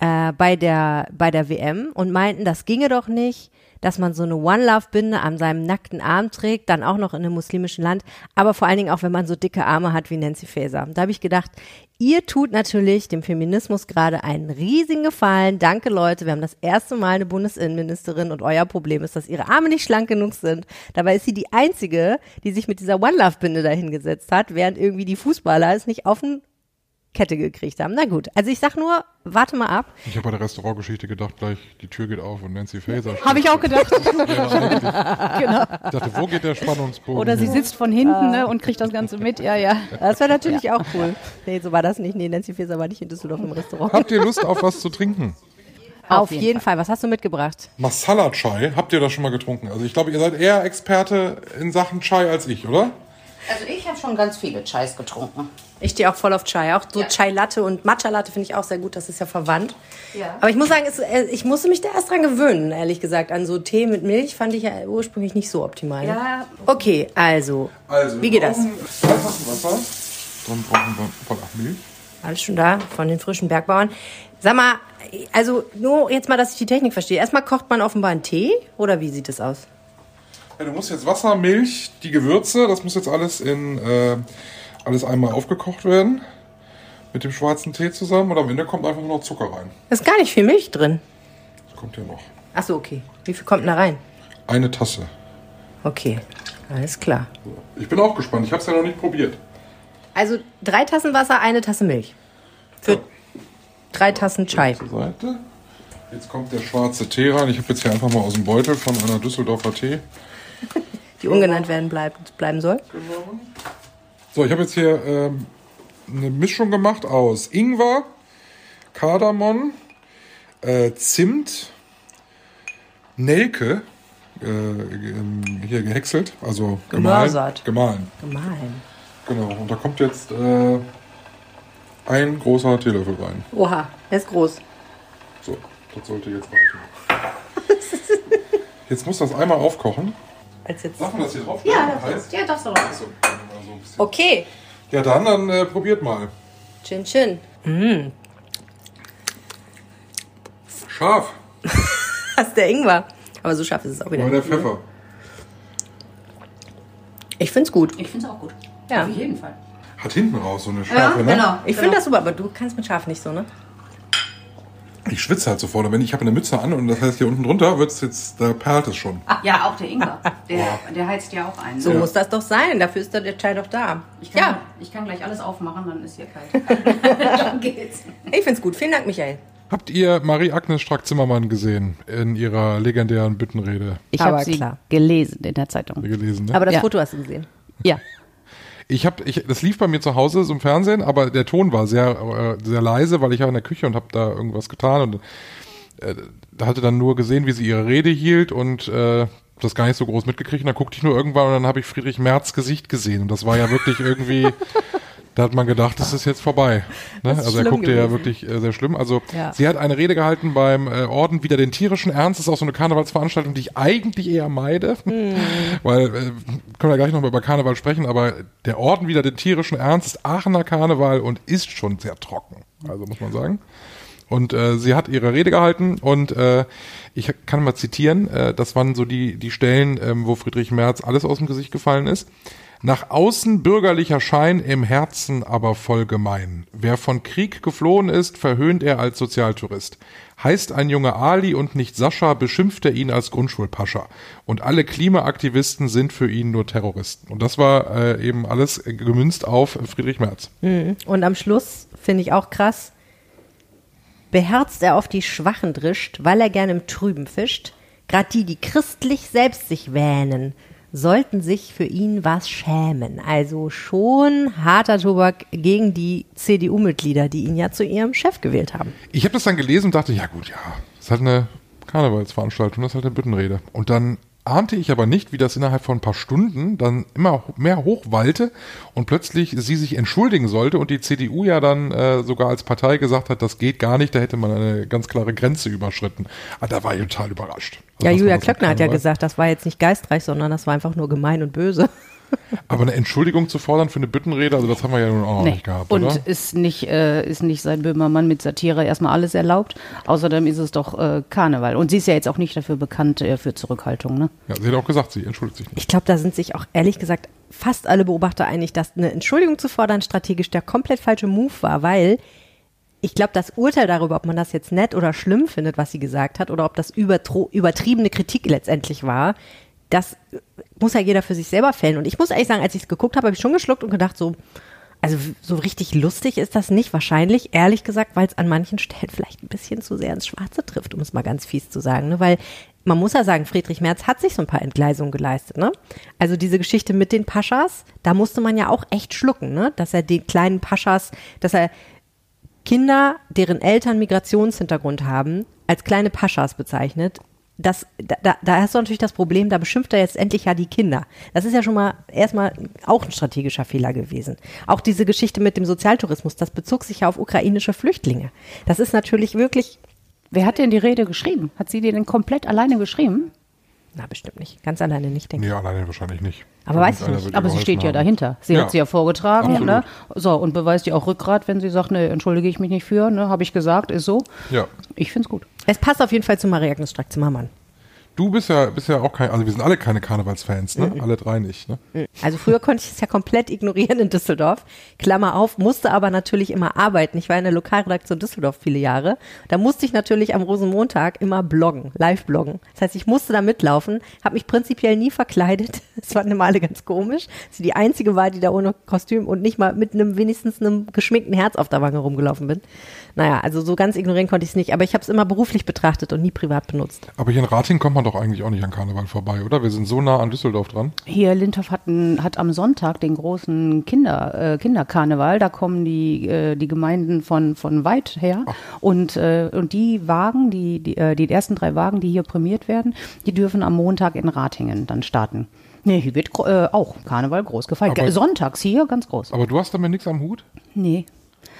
äh, bei der bei der W M und meinten, das ginge doch nicht, dass man so eine One-Love-Binde an seinem nackten Arm trägt, dann auch noch in einem muslimischen Land, aber vor allen Dingen auch, wenn man so dicke Arme hat wie Nancy Faeser. Da habe ich gedacht, ihr tut natürlich dem Feminismus gerade einen riesigen Gefallen. Danke, Leute, wir haben das erste Mal eine Bundesinnenministerin und euer Problem ist, dass ihre Arme nicht schlank genug sind. Dabei ist sie die Einzige, die sich mit dieser One-Love-Binde dahingesetzt hat, während irgendwie die Fußballer es nicht offen Kette gekriegt haben. Na gut, also ich sag nur, warte mal ab. Ich habe bei der Restaurantgeschichte gedacht, gleich die Tür geht auf und Nancy Faeser. Habe ich auch gedacht. Ja, genau. Ich dachte, wo geht der Spannungsbogen? Oder sie sitzt von hinten ah. ne, und kriegt das Ganze mit. Ja, ja. Das wäre natürlich ja. auch cool. Nee, so war das nicht. Nee, Nancy Faeser war nicht in Düsseldorf im Restaurant. Habt ihr Lust auf was zu trinken? Auf jeden, jeden Fall. Fall. Was hast du mitgebracht? Masala Chai. Habt ihr das schon mal getrunken? Also ich glaube, ihr seid eher Experte in Sachen Chai als ich, oder? Also ich habe schon ganz viele Chais getrunken. Ich stehe auch voll auf Chai. Auch so ja. Chai-Latte und Matcha-Latte finde ich auch sehr gut. Das ist ja verwandt. Ja. Aber ich muss sagen, es, ich musste mich da erst dran gewöhnen, ehrlich gesagt. An so Tee mit Milch fand ich ja ursprünglich nicht so optimal. Ja. Okay, also, also wie geht das? Einfach Wasser, dann brauchen wir ein paar Milch. Alles schon da, von den frischen Bergbauern. Sag mal, also nur jetzt mal, dass ich die Technik verstehe. Erstmal kocht man offenbar einen Tee, oder wie sieht das aus? Ja, du musst jetzt Wasser, Milch, die Gewürze, das muss jetzt alles in äh, alles einmal aufgekocht werden. Mit dem schwarzen Tee zusammen und am Ende kommt einfach nur noch Zucker rein. Da ist gar nicht viel Milch drin. Das kommt ja noch. Ach so, okay. Wie viel kommt ja. denn da rein? Eine Tasse. Okay, alles klar. Ich bin auch gespannt, ich habe es ja noch nicht probiert. Also drei Tassen Wasser, eine Tasse Milch. Für ja. drei Tassen Chai. Seite. Jetzt kommt der schwarze Tee rein. Ich habe jetzt hier einfach mal aus dem Beutel von einer Düsseldorfer Tee. Die ungenannt werden bleibt, bleiben soll. Genau. So, ich habe jetzt hier ähm, eine Mischung gemacht aus Ingwer, Kardamom, äh, Zimt, Nelke, äh, hier gehäckselt, also gemahlen. Gemahlen. Gemahlen. Genau, und da kommt jetzt äh, ein großer Teelöffel rein. Oha, der ist groß. So, das sollte jetzt reichen. Jetzt muss das einmal aufkochen. Als jetzt darf man das hier drauf? Ja, das ist, ja, darfst du drauf. Also, so okay. Ja, dann, dann äh, probiert mal. Chin, chin. Mm. Scharf. Das ist der Ingwer. Aber so scharf ist es auch wieder. Und der Pfeffer. Ich find's gut. Ich find's auch gut. Ja. Auf jeden Fall. Hat hinten raus so eine scharfe, ja, ne? Genau. Ich finde genau. das super, aber du kannst mit scharf nicht so, ne? Ich schwitze halt sofort. Wenn ich habe eine Mütze an und das heißt hier unten drunter wird's jetzt, da perlt es schon. Ach, ja, auch der Ingwer. Der, ja. der heizt ja auch ein. So ja. muss das doch sein. Dafür ist der Chai doch da. Ich kann, ja. ich kann gleich alles aufmachen, dann ist hier kalt. Schon geht's. Ich find's gut. Vielen Dank, Michael. Habt ihr Marie-Agnes Strack-Zimmermann gesehen in ihrer legendären Büttenrede? Ich habe sie klar. gelesen in der Zeitung. Gelesen, ne? Aber das ja. Foto hast du gesehen. Ja. Ich hab, ich, das lief bei mir zu Hause so im Fernsehen, aber der Ton war sehr, äh, sehr leise, weil ich war in der Küche und habe da irgendwas getan und äh, hatte dann nur gesehen, wie sie ihre Rede hielt und äh, das gar nicht so groß mitgekriegt. Und dann guckte ich nur irgendwann und dann habe ich Friedrich Merz Gesicht gesehen und das war ja wirklich irgendwie, da hat man gedacht, das ist jetzt vorbei. Ne? Also er guckte gewesen. ja wirklich äh, sehr schlimm. Also ja. sie hat eine Rede gehalten beim äh, Orden wider den tierischen Ernst. Das ist auch so eine Karnevalsveranstaltung, die ich eigentlich eher meide, hm. weil, äh, können wir gleich nochmal über Karneval sprechen, aber der Orden wider den tierischen Ernst ist Aachener Karneval und ist schon sehr trocken, also muss man sagen. Und äh, sie hat ihre Rede gehalten und äh, ich kann mal zitieren, äh, das waren so die, die Stellen, äh, wo Friedrich Merz alles aus dem Gesicht gefallen ist. Nach außen bürgerlicher Schein, im Herzen aber voll gemein. Wer von Krieg geflohen ist, verhöhnt er als Sozialtourist. Heißt ein Junge Ali und nicht Sascha, beschimpft er ihn als Grundschulpascha. Und alle Klimaaktivisten sind für ihn nur Terroristen. Und das war äh, eben alles gemünzt auf Friedrich Merz. Und am Schluss, finde ich auch krass, beherzt er auf die Schwachen drischt, weil er gerne im Trüben fischt. Gerade die, die christlich selbst sich wähnen, sollten sich für ihn was schämen. Also schon harter Tobak gegen die C D U-Mitglieder, die ihn ja zu ihrem Chef gewählt haben. Ich habe das dann gelesen und dachte, ja gut, ja, das ist halt eine Karnevalsveranstaltung, das ist halt eine Büttenrede. Und dann ahnte ich aber nicht, wie das innerhalb von ein paar Stunden dann immer mehr hochwallte und plötzlich sie sich entschuldigen sollte und die C D U ja dann äh, sogar als Partei gesagt hat, das geht gar nicht, da hätte man eine ganz klare Grenze überschritten. Ah, da war ich total überrascht. Also, ja, Julia Klöckner hat ja gesagt, das war jetzt nicht geistreich, sondern das war einfach nur gemein und böse. Aber eine Entschuldigung zu fordern für eine Büttenrede, also das haben wir ja nun auch noch nee. nicht gehabt, oder? Und ist nicht, äh, ist nicht sein Böhmermann mit Satire erstmal alles erlaubt. Außerdem ist es doch äh, Karneval. Und sie ist ja jetzt auch nicht dafür bekannt, äh, für Zurückhaltung, ne? Ja, sie hat auch gesagt, sie entschuldigt sich nicht. Ich glaube, da sind sich auch ehrlich gesagt fast alle Beobachter einig, dass eine Entschuldigung zu fordern strategisch der komplett falsche Move war, weil ich glaube, das Urteil darüber, ob man das jetzt nett oder schlimm findet, was sie gesagt hat, oder ob das übertro- übertriebene Kritik letztendlich war, das muss ja jeder für sich selber fällen. Und ich muss ehrlich sagen, als ich es geguckt habe, habe ich schon geschluckt und gedacht, so, also so richtig lustig ist das nicht wahrscheinlich, ehrlich gesagt, weil es an manchen Stellen vielleicht ein bisschen zu sehr ins Schwarze trifft, um es mal ganz fies zu sagen, ne? Weil man muss ja sagen, Friedrich Merz hat sich so ein paar Entgleisungen geleistet, ne? Also diese Geschichte mit den Paschas, da musste man ja auch echt schlucken, ne? Dass er den kleinen Paschas, dass er Kinder, deren Eltern Migrationshintergrund haben, als kleine Paschas bezeichnet. das, da, da hast du natürlich das Problem, da beschimpft er jetzt endlich ja die Kinder. Das ist ja schon mal erstmal auch ein strategischer Fehler gewesen. Auch diese Geschichte mit dem Sozialtourismus, das bezog sich ja auf ukrainische Flüchtlinge. Das ist natürlich wirklich... Wer hat denn die Rede geschrieben? Hat sie die denn komplett alleine geschrieben? Na, bestimmt nicht. Ganz alleine nicht, denke ich. Nee, alleine wahrscheinlich nicht. Aber weiß ich nicht. Aber sie steht ja dahinter. Sie hat sie ja vorgetragen, ne? So, und beweist ja auch Rückgrat, wenn sie sagt, ne, entschuldige ich mich nicht für, ne, habe ich gesagt, ist so. Ja. Ich finde es gut. Es passt auf jeden Fall zu Marie-Agnes Strack-Zimmermann. Du bist ja, bist ja auch kein, also wir sind alle keine Karnevalsfans, ne? Mhm. Alle drei nicht, ne? Also früher konnte ich es ja komplett ignorieren in Düsseldorf. Klammer auf, musste aber natürlich immer arbeiten. Ich war in der Lokalredaktion Düsseldorf viele Jahre. Da musste ich natürlich am Rosenmontag immer bloggen, live bloggen. Das heißt, ich musste da mitlaufen, habe mich prinzipiell nie verkleidet. Das war immer alle ganz komisch. Also die einzige war, die da ohne Kostüm und nicht mal mit einem, wenigstens einem geschminkten Herz auf der Wange rumgelaufen bin. Naja, also so ganz ignorieren konnte ich es nicht. Aber ich habe es immer beruflich betrachtet und nie privat benutzt. Aber hier in Ratingen kommt man doch eigentlich auch nicht an Karneval vorbei, oder? Wir sind so nah an Düsseldorf dran. Hier, Lintorf hat, ein, hat am Sonntag den großen Kinder, äh, Kinderkarneval. Da kommen die, äh, die Gemeinden von, von weit her. Und, äh, und die Wagen, die, die, äh, die ersten drei Wagen, die hier prämiert werden, die dürfen am Montag in Ratingen dann starten. Nee, hier wird äh, auch Karneval groß gefeiert. Aber sonntags hier ganz groß. Aber du hast damit nichts am Hut? Nee.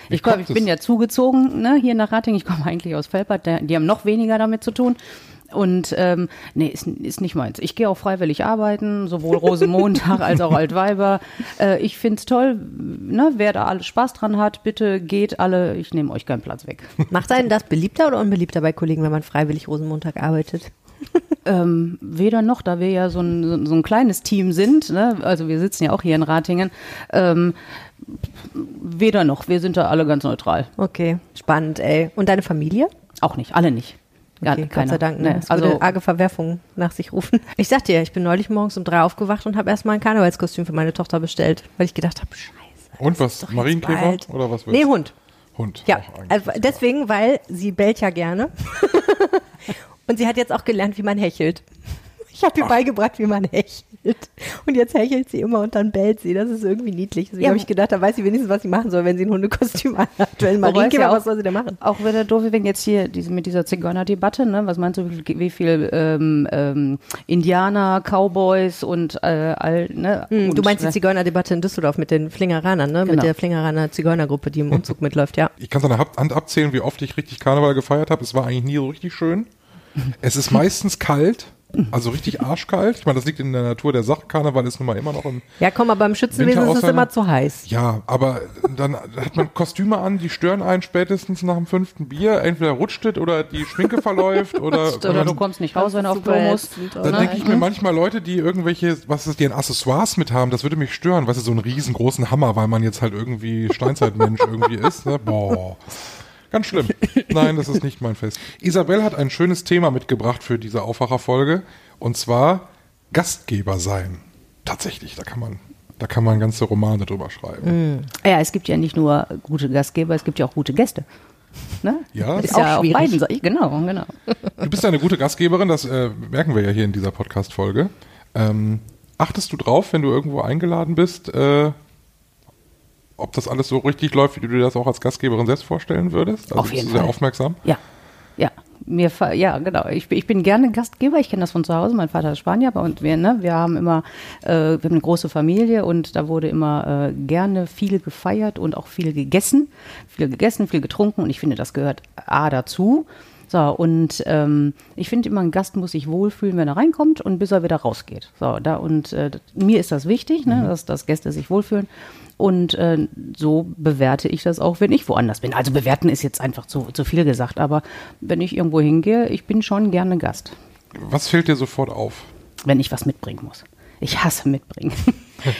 Ich, glaub, ich bin ja zugezogen, ne, hier nach Ratingen. Ich komme eigentlich aus Velpert. Die haben noch weniger damit zu tun. Und ähm, nee, ist, ist nicht meins. Ich gehe auch freiwillig arbeiten, sowohl Rosenmontag als auch Altweiber. Äh, ich finde es toll, ne? Wer da alles Spaß dran hat, bitte geht alle, ich nehme euch keinen Platz weg. Macht einen das beliebter oder unbeliebter bei Kollegen, wenn man freiwillig Rosenmontag arbeitet? Ähm, weder noch, da wir ja so ein, so, so ein kleines Team sind, ne? Also wir sitzen ja auch hier in Ratingen, ähm, weder noch, wir sind da alle ganz neutral. Okay, spannend, ey. Und deine Familie? Auch nicht, alle nicht. Ja, okay, Gott sei Dank, ne? Das würde also arge Verwerfungen nach sich rufen. Ich sag dir, ich bin neulich morgens um drei aufgewacht und habe erstmal ein Karnevalskostüm für meine Tochter bestellt, weil ich gedacht habe, scheiße. Und was, Marienkäfer oder was willst du? Nee, Hund. Hund. Ja, also deswegen, weil sie bellt ja gerne und sie hat jetzt auch gelernt, wie man hechelt. Ich habe ihr beigebracht, wie man hechelt. Und jetzt hechelt sie immer und dann bellt sie. Das ist irgendwie niedlich. Deswegen ja, habe ich gedacht, da weiß sie wenigstens, was sie machen soll, wenn sie ein Hundekostüm anhat. Wenn Marienkäfer, ja, was soll sie denn machen? Auch wieder doof, wenn jetzt hier diese, mit dieser Zigeuner-Debatte, ne? Was meinst du, wie viele ähm, ähm, Indianer, Cowboys und äh, all, ne? Hm, du meinst die Zigeuner-Debatte in Düsseldorf mit den Flingeranern, ne? Genau. Mit der Flingeraner Zigeunergruppe, die im Umzug mitläuft, ja. Ich kann es an der Hand abzählen, wie oft ich richtig Karneval gefeiert habe. Es war eigentlich nie so richtig schön. Es ist meistens kalt. Also richtig arschkalt. Ich meine, das liegt in der Natur der Sache. Karneval ist nun mal immer noch im Ja, komm, aber im Schützenwesen ist es immer zu heiß. Ja, aber dann hat man Kostüme an, die stören einen spätestens nach dem fünften Bier. Entweder rutscht es oder die Schminke verläuft. Oder, oder man, du kommst nicht raus, wenn du auf Klo musst. Dann denke ich mir manchmal, Leute, die irgendwelche, was ist, die an Accessoires mit haben, das würde mich stören. Weißt du, so einen riesengroßen Hammer, weil man jetzt halt irgendwie Steinzeitmensch irgendwie ist. Ne? Boah. Ganz schlimm. Nein, das ist nicht mein Fest. Isabel hat ein schönes Thema mitgebracht für diese Aufwacher-Folge. Und zwar Gastgeber sein. Tatsächlich, da kann man, da kann man ganze Romane drüber schreiben. Ja, es gibt ja nicht nur gute Gastgeber, es gibt ja auch gute Gäste. Ne? Ja, ist, ist ja auch auf beiden Seiten. Genau, genau. Du bist ja eine gute Gastgeberin, das äh, merken wir ja hier in dieser Podcast-Folge. Ähm, achtest du drauf, wenn du irgendwo eingeladen bist, äh, ob das alles so richtig läuft, wie du dir das auch als Gastgeberin selbst vorstellen würdest? Also bist du sehr aufmerksam? Ja, ja. Mir fa- ja, genau. Ich, ich bin gerne Gastgeber. Ich kenne das von zu Hause. Mein Vater ist Spanier und wir, ne, wir haben immer, äh, wir haben eine große Familie und da wurde immer äh, gerne viel gefeiert und auch viel gegessen, viel gegessen, viel getrunken und ich finde, das gehört A dazu. So, und ähm, ich finde immer, ein Gast muss sich wohlfühlen, wenn er reinkommt und bis er wieder rausgeht. So, da und äh, mir ist das wichtig, ne, mhm. dass, dass Gäste sich wohlfühlen. Und äh, so bewerte ich das auch, wenn ich woanders bin. Also bewerten ist jetzt einfach zu, zu viel gesagt, aber wenn ich irgendwo hingehe, ich bin schon gerne Gast. Was fällt dir sofort auf? Wenn ich was mitbringen muss. Ich hasse mitbringen.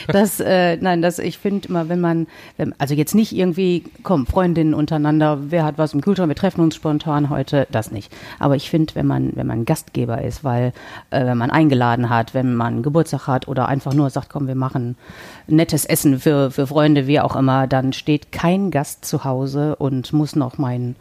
Das, äh, nein, das, ich finde immer, wenn man, wenn, also jetzt nicht irgendwie, komm, Freundinnen untereinander, wer hat was im Kühlschrank, wir treffen uns spontan heute, das nicht. Aber ich finde, wenn man, wenn man Gastgeber ist, weil, äh, wenn man eingeladen hat, wenn man Geburtstag hat oder einfach nur sagt, komm, wir machen nettes Essen für, für Freunde, wie auch immer, dann steht kein Gast zu Hause und muss noch meinen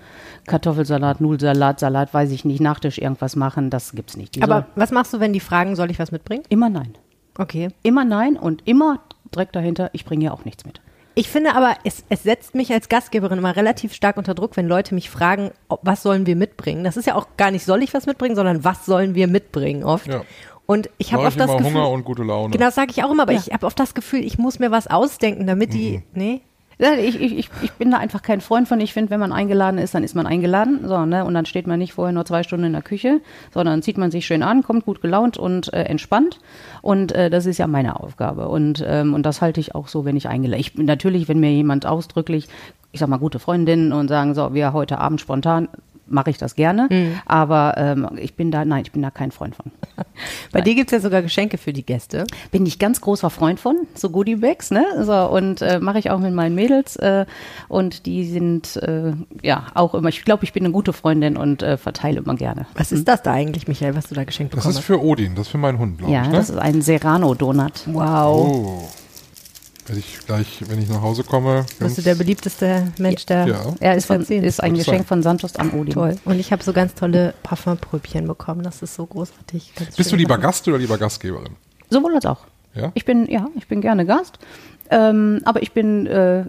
Kartoffelsalat, Nudelsalat, Salat, weiß ich nicht, Nachtisch irgendwas machen, das gibt's nicht. Die Aber was machst du, wenn die fragen, soll ich was mitbringen? Immer nein. Okay. Immer nein und immer direkt dahinter, ich bringe ja auch nichts mit. Ich finde aber, es, es setzt mich als Gastgeberin immer relativ stark unter Druck, wenn Leute mich fragen, ob, was sollen wir mitbringen? Das ist ja auch gar nicht, soll ich was mitbringen, sondern was sollen wir mitbringen oft. Ja. Und ich habe oft das Gefühl, Hunger und gute Laune. Genau, das sage ich auch immer, aber ja. ich habe oft das Gefühl, ich muss mir was ausdenken, damit die, mhm. nee. Ich, ich, ich bin da einfach kein Freund von. Ich finde, wenn man eingeladen ist, dann ist man eingeladen. So, ne? Und dann steht man nicht vorher nur zwei Stunden in der Küche, sondern zieht man sich schön an, kommt gut gelaunt und äh, entspannt. Und äh, das ist ja meine Aufgabe. Und, ähm, und das halte ich auch so, wenn ich eingeladen ich bin. Natürlich, wenn mir jemand ausdrücklich, ich sag mal, gute Freundinnen und sagen, so, wir heute Abend spontan, mache ich das gerne. Mhm. Aber ähm, ich bin da, nein, ich bin da kein Freund von. Bei nein. dir gibt es ja sogar Geschenke für die Gäste. Bin ich ganz großer Freund von, so Goodiebags, ne? So, und äh, mache ich auch mit meinen Mädels. Äh, und die sind, äh, ja, auch immer, ich glaube, ich bin eine gute Freundin und äh, verteile immer gerne. Was mhm. ist das da eigentlich, Michael, was du da geschenkt bekommst? Das ist für Odin, das ist für meinen Hund, glaube ja, ich. Ja, ne? Das ist ein Serrano-Donut. Wow. Oh. Wenn ich gleich, wenn ich nach Hause komme. Bist du der beliebteste Mensch, der ja. er ist, von, ist ein Geschenk sein. Von Santos Amodio. Toll. Und ich habe so ganz tolle Parfümpröbchen bekommen. Das ist so großartig. Ganz Bist du lieber machen. Gast oder lieber Gastgeberin? Sowohl als auch. Ja? Ich bin, ja, ich bin gerne Gast. Ähm, aber ich bin, äh,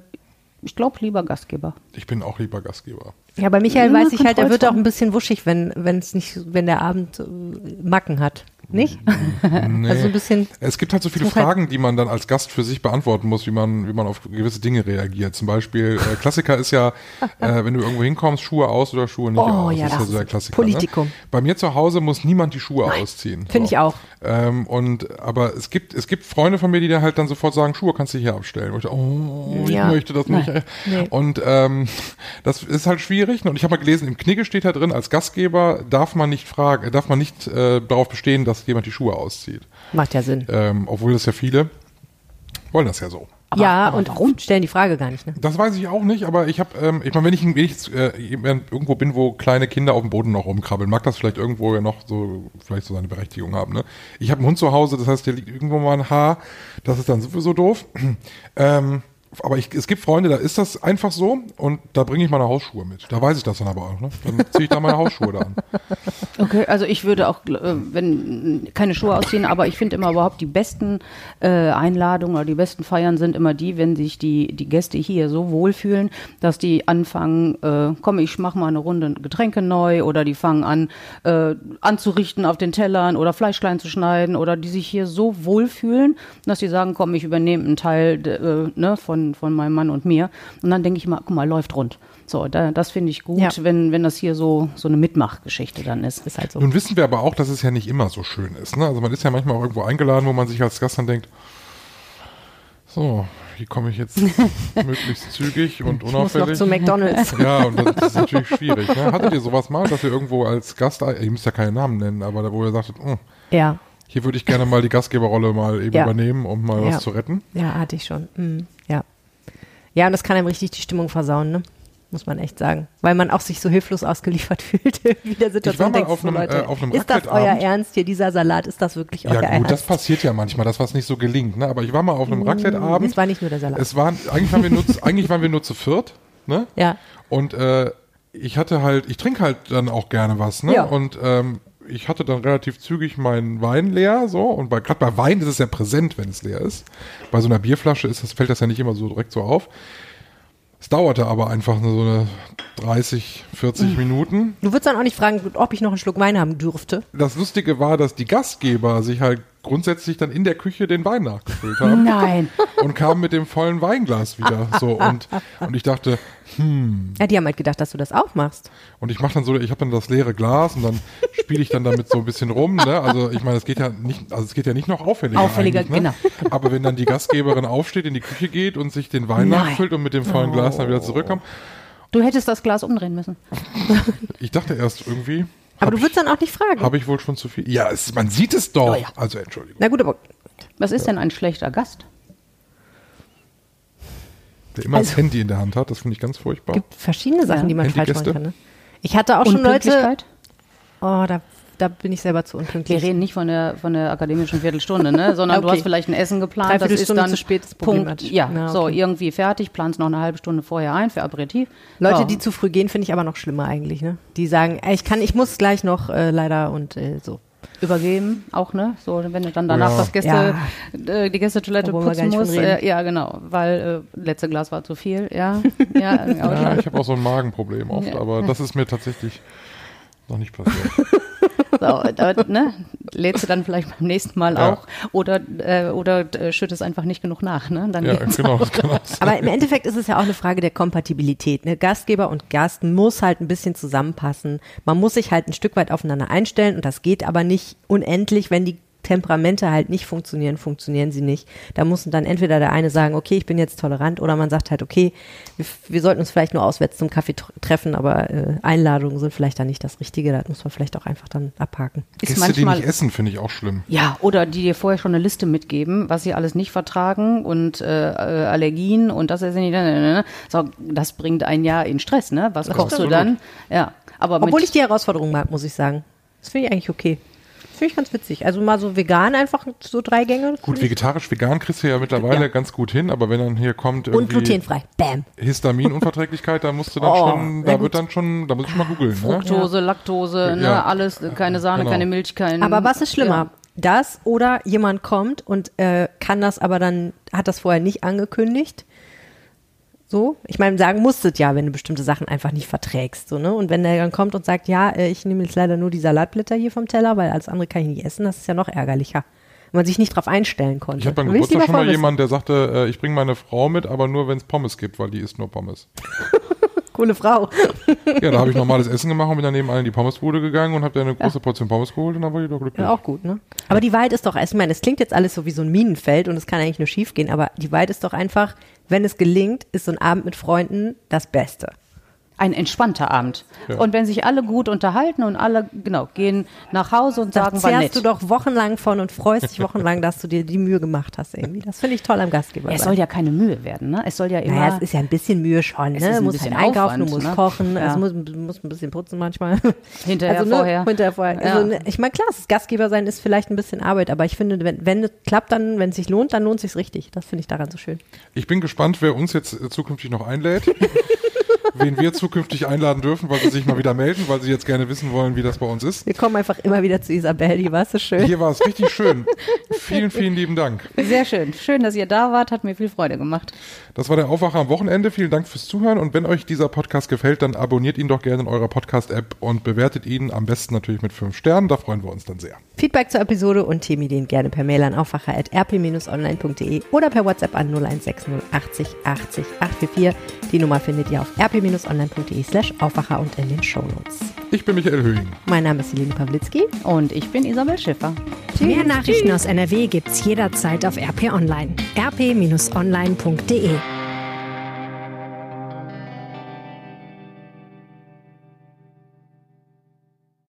ich glaube, lieber Gastgeber. Ich bin auch lieber Gastgeber. Ja, bei Michael ja, weiß ich halt, er wird auch ein bisschen wuschig, wenn, wenn's nicht, wenn der Abend Macken hat. Nicht? Nee. Also ein bisschen. Es gibt halt so viele Fragen, die man dann als Gast für sich beantworten muss, wie man, wie man auf gewisse Dinge reagiert. Zum Beispiel, äh, Klassiker ist ja, äh, wenn du irgendwo hinkommst, Schuhe aus oder Schuhe nicht oh, aus. Ja, das, das ist ja so der Klassiker. Politikum. Ne? Bei mir zu Hause muss niemand die Schuhe Nein. ausziehen. Finde so. Ich auch. Ähm, und, aber es gibt, es gibt Freunde von mir, die da halt dann sofort sagen, Schuhe kannst du hier abstellen. Und ich, oh, ja. ich möchte das nicht. Nee. Und ähm, das ist halt schwierig. Und ich habe mal gelesen, im Knigge steht da drin, als Gastgeber darf man nicht fragen, darf man nicht äh, darauf bestehen, dass jemand die Schuhe auszieht. Macht ja Sinn. Ähm, obwohl das ja viele wollen das ja so. Aber, ja, aber und warum stellen die Frage gar nicht? Ne? Das weiß ich auch nicht, aber ich habe, ähm, ich meine, wenn ich, wenn ich äh, irgendwo bin, wo kleine Kinder auf dem Boden noch rumkrabbeln, mag das vielleicht irgendwo ja noch so, vielleicht so seine Berechtigung haben. Ne? Ich habe einen Hund zu Hause, das heißt, der liegt irgendwo mal ein Haar, das ist dann sowieso doof. ähm, Aber ich, es gibt Freunde, da ist das einfach so und da bringe ich meine Hausschuhe mit. Da weiß ich das dann aber auch. Ne? Dann ziehe ich da meine Hausschuhe da an. Okay, also ich würde auch, äh, wenn keine Schuhe ausziehen, aber ich finde immer überhaupt die besten äh, Einladungen oder die besten Feiern sind immer die, wenn sich die, die Gäste hier so wohlfühlen, dass die anfangen, äh, komm, ich mache mal eine Runde Getränke neu oder die fangen an, äh, anzurichten auf den Tellern oder Fleisch klein zu schneiden oder die sich hier so wohlfühlen, dass die sagen, komm, ich übernehme einen Teil äh, ne, von von meinem Mann und mir. Und dann denke ich mal, guck mal, läuft rund. So, da, das finde ich gut, ja. wenn, wenn das hier so, so eine Mitmachgeschichte dann ist. Ist halt so. Nun wissen wir aber auch, dass es ja nicht immer so schön ist. Ne? Also man ist ja manchmal auch irgendwo eingeladen, wo man sich als Gast dann denkt, so, hier komme ich jetzt möglichst zügig und unauffällig. Ich muss noch zu McDonalds. Ja, und das ist natürlich schwierig. Ne? Hattet ihr sowas mal, dass ihr irgendwo als Gast, ihr müsst ja keinen Namen nennen, aber wo ihr sagtet, oh, ja. hier würde ich gerne mal die Gastgeberrolle mal eben ja. übernehmen, um mal ja. was zu retten? Ja, hatte ich schon. Mhm. Ja. Ja, und das kann einem richtig die Stimmung versauen, ne? Muss man echt sagen. Weil man auch sich so hilflos ausgeliefert fühlt in der Situation. Ich war mal auf einem, Leute, äh, auf einem ist das euer Ernst hier, dieser Salat, ist das wirklich euer Ernst? Ja gut, das passiert ja manchmal, dass was nicht so gelingt, ne? Aber ich war mal auf einem Raclette-Abend. Es war nicht nur der Salat. Es waren, eigentlich, waren wir nur, eigentlich waren wir nur zu viert, ne? Ja. Und äh, ich hatte halt, ich trinke halt dann auch gerne was, ne? Ja. Und ähm, ich hatte dann relativ zügig meinen Wein leer, so, und bei, gerade bei Wein ist es ja präsent, wenn es leer ist. Bei so einer Bierflasche ist das, fällt das ja nicht immer so direkt so auf. Es dauerte aber einfach so eine dreißig, vierzig mhm. Minuten. Du würdest dann auch nicht fragen, ob ich noch einen Schluck Wein haben dürfte. Das Lustige war, dass die Gastgeber sich halt grundsätzlich dann in der Küche den Wein nachgefüllt haben. Nein. Und kamen mit dem vollen Weinglas wieder. So, und, und ich dachte, hm. Ja, die haben halt gedacht, dass du das auch machst. Und ich mache dann so, ich habe dann das leere Glas und dann spiele ich dann damit so ein bisschen rum. Ne? Also ich meine, es geht ja nicht, also es geht ja nicht noch auffälliger. Auffälliger, genau. Ne? Aber wenn dann die Gastgeberin aufsteht, in die Küche geht und sich den Wein Nein. nachfüllt und mit dem vollen oh. Glas dann wieder zurückkommt. Du hättest das Glas umdrehen müssen. Ich dachte erst irgendwie. Aber du würdest ich, dann auch nicht fragen. Habe ich wohl schon zu viel? Ja, es, man sieht es doch. Oh ja. Also Entschuldigung. Na gut, aber was ist denn ein schlechter Gast? Der immer also, das Handy in der Hand hat, das finde ich ganz furchtbar. Es gibt verschiedene Sachen, ja. die man falsch machen kann. Ne? Ich hatte auch schon Leute. Oh, da, da bin ich selber zu unpünktlich. Wir reden nicht von der, von der akademischen Viertelstunde, ne? Sondern okay. du hast vielleicht ein Essen geplant. Das ist dann zu spät, das Problem Punkt. Ja, ja okay. so irgendwie fertig, planst noch eine halbe Stunde vorher ein für Aperitif. Leute, so. Die zu früh gehen, finde ich aber noch schlimmer eigentlich. Ne? Die sagen, ich kann, ich muss gleich noch äh, leider und äh, so. Übergeben auch, ne? So, wenn du dann danach ja. das Gäste, ja. äh, die Gästetoilette putzen musst. Äh, ja, genau, weil äh, letzte Glas war zu viel, ja. ja, ja ich habe auch so ein Magenproblem oft, ja. aber das ist mir tatsächlich noch nicht passiert. So, aber, ne? Lädst du dann vielleicht beim nächsten Mal ja. auch oder, äh, oder äh, schüttest einfach nicht genug nach. Ne? Dann ja, genau, das kann auch sein. Aber im Endeffekt ist es ja auch eine Frage der Kompatibilität. Ne? Gastgeber und Gast muss halt ein bisschen zusammenpassen. Man muss sich halt ein Stück weit aufeinander einstellen und das geht aber nicht unendlich, wenn die Temperamente halt nicht funktionieren, funktionieren sie nicht. Da muss dann entweder der eine sagen, okay, ich bin jetzt tolerant, oder man sagt halt, okay, wir, wir sollten uns vielleicht nur auswärts zum Kaffee tr- treffen, aber äh, Einladungen sind vielleicht dann nicht das Richtige, das muss man vielleicht auch einfach dann abhaken. Gäste, ist manchmal, die nicht essen, finde ich auch schlimm. Ja, oder die dir vorher schon eine Liste mitgeben, was sie alles nicht vertragen und äh, Allergien und das ist nicht, so, das bringt ein Jahr in Stress, ne? Was das kochst du dann? Ja, aber obwohl mit, ich die Herausforderung mag, muss ich sagen. Das finde ich eigentlich okay. Finde ich ganz witzig. Also mal so vegan einfach, so drei Gänge. Gut, vegetarisch-vegan kriegst du ja mittlerweile ja. ganz gut hin, aber wenn dann hier kommt irgendwie... Und glutenfrei, bam. Histaminunverträglichkeit, da musst du dann oh, schon, da gut. wird dann schon, da musst du schon mal googeln. Fructose, ne? Laktose, ja. ne, alles, keine Sahne, genau. keine Milch, kein... Aber was ist schlimmer? Ja. Das oder jemand kommt und äh, kann das aber dann, hat das vorher nicht angekündigt. So, ich meine, sagen musstet ja, wenn du bestimmte Sachen einfach nicht verträgst, so, ne? Und wenn der dann kommt und sagt, ja, ich nehme jetzt leider nur die Salatblätter hier vom Teller, weil alles andere kann ich nicht essen, das ist ja noch ärgerlicher, wenn man sich nicht drauf einstellen konnte. Ich habe beim Geburtstag schon mal jemanden, der sagte, äh, ich bringe meine Frau mit, aber nur, wenn es Pommes gibt, weil die isst nur Pommes. Coole Frau. Ja, da habe ich normales Essen gemacht und bin daneben allen in die Pommesbude gegangen und habe da eine große ja. Portion Pommes geholt und dann war die doch glücklich. Ja, auch gut, ne? Aber die Wahrheit ist doch, ich meine, es klingt jetzt alles so wie so ein Minenfeld und es kann eigentlich nur schief gehen, aber die Wahrheit ist doch einfach, wenn es gelingt, ist so ein Abend mit Freunden das Beste. Ein entspannter Abend. Ja. Und wenn sich alle gut unterhalten und alle, genau, gehen nach Hause und das sagen, war nett. Da zehrst du doch wochenlang von und freust dich wochenlang, dass du dir die Mühe gemacht hast irgendwie. Das finde ich toll am Gastgeber. Ja, es soll ja keine Mühe werden, ne? Es soll ja immer. Naja, es ist ja ein bisschen Mühe schon, ne? Du musst halt einkaufen, du musst ne? kochen, ja. es muss, muss ein bisschen putzen manchmal. Hinterher, also, ne? vorher. Hinterher, vorher. Ja. Also, ne? Ich meine, klar, das Gastgeber sein ist vielleicht ein bisschen Arbeit, aber ich finde, wenn, wenn es klappt, dann, wenn es sich lohnt, dann lohnt es sich richtig. Das finde ich daran so schön. Ich bin gespannt, wer uns jetzt zukünftig noch einlädt. Wen wir zukünftig einladen dürfen, weil sie sich mal wieder melden, weil sie jetzt gerne wissen wollen, wie das bei uns ist. Wir kommen einfach immer wieder zu Isabel, hier war es so schön. Hier war es richtig schön. Vielen, vielen lieben Dank. Sehr schön. Schön, dass ihr da wart, hat mir viel Freude gemacht. Das war der Aufwacher am Wochenende. Vielen Dank fürs Zuhören und wenn euch dieser Podcast gefällt, dann abonniert ihn doch gerne in eurer Podcast-App und bewertet ihn am besten natürlich mit fünf Sternen, da freuen wir uns dann sehr. Feedback zur Episode und Themenideen gerne per Mail an aufwacher at r p dash online punkt d e oder per WhatsApp an null eins sechs null achtzig achtzig acht vier vier. Die Nummer findet ihr auf r p dash online punkt d e slash aufwacher und in den Shownotes. Ich bin Michael Höhing. Mein Name ist Helene Pawlitzki. Und ich bin Isabel Schiffer. Tschüss. Mehr Nachrichten aus N R W gibt's jederzeit auf R P Online. r p dash online punkt d e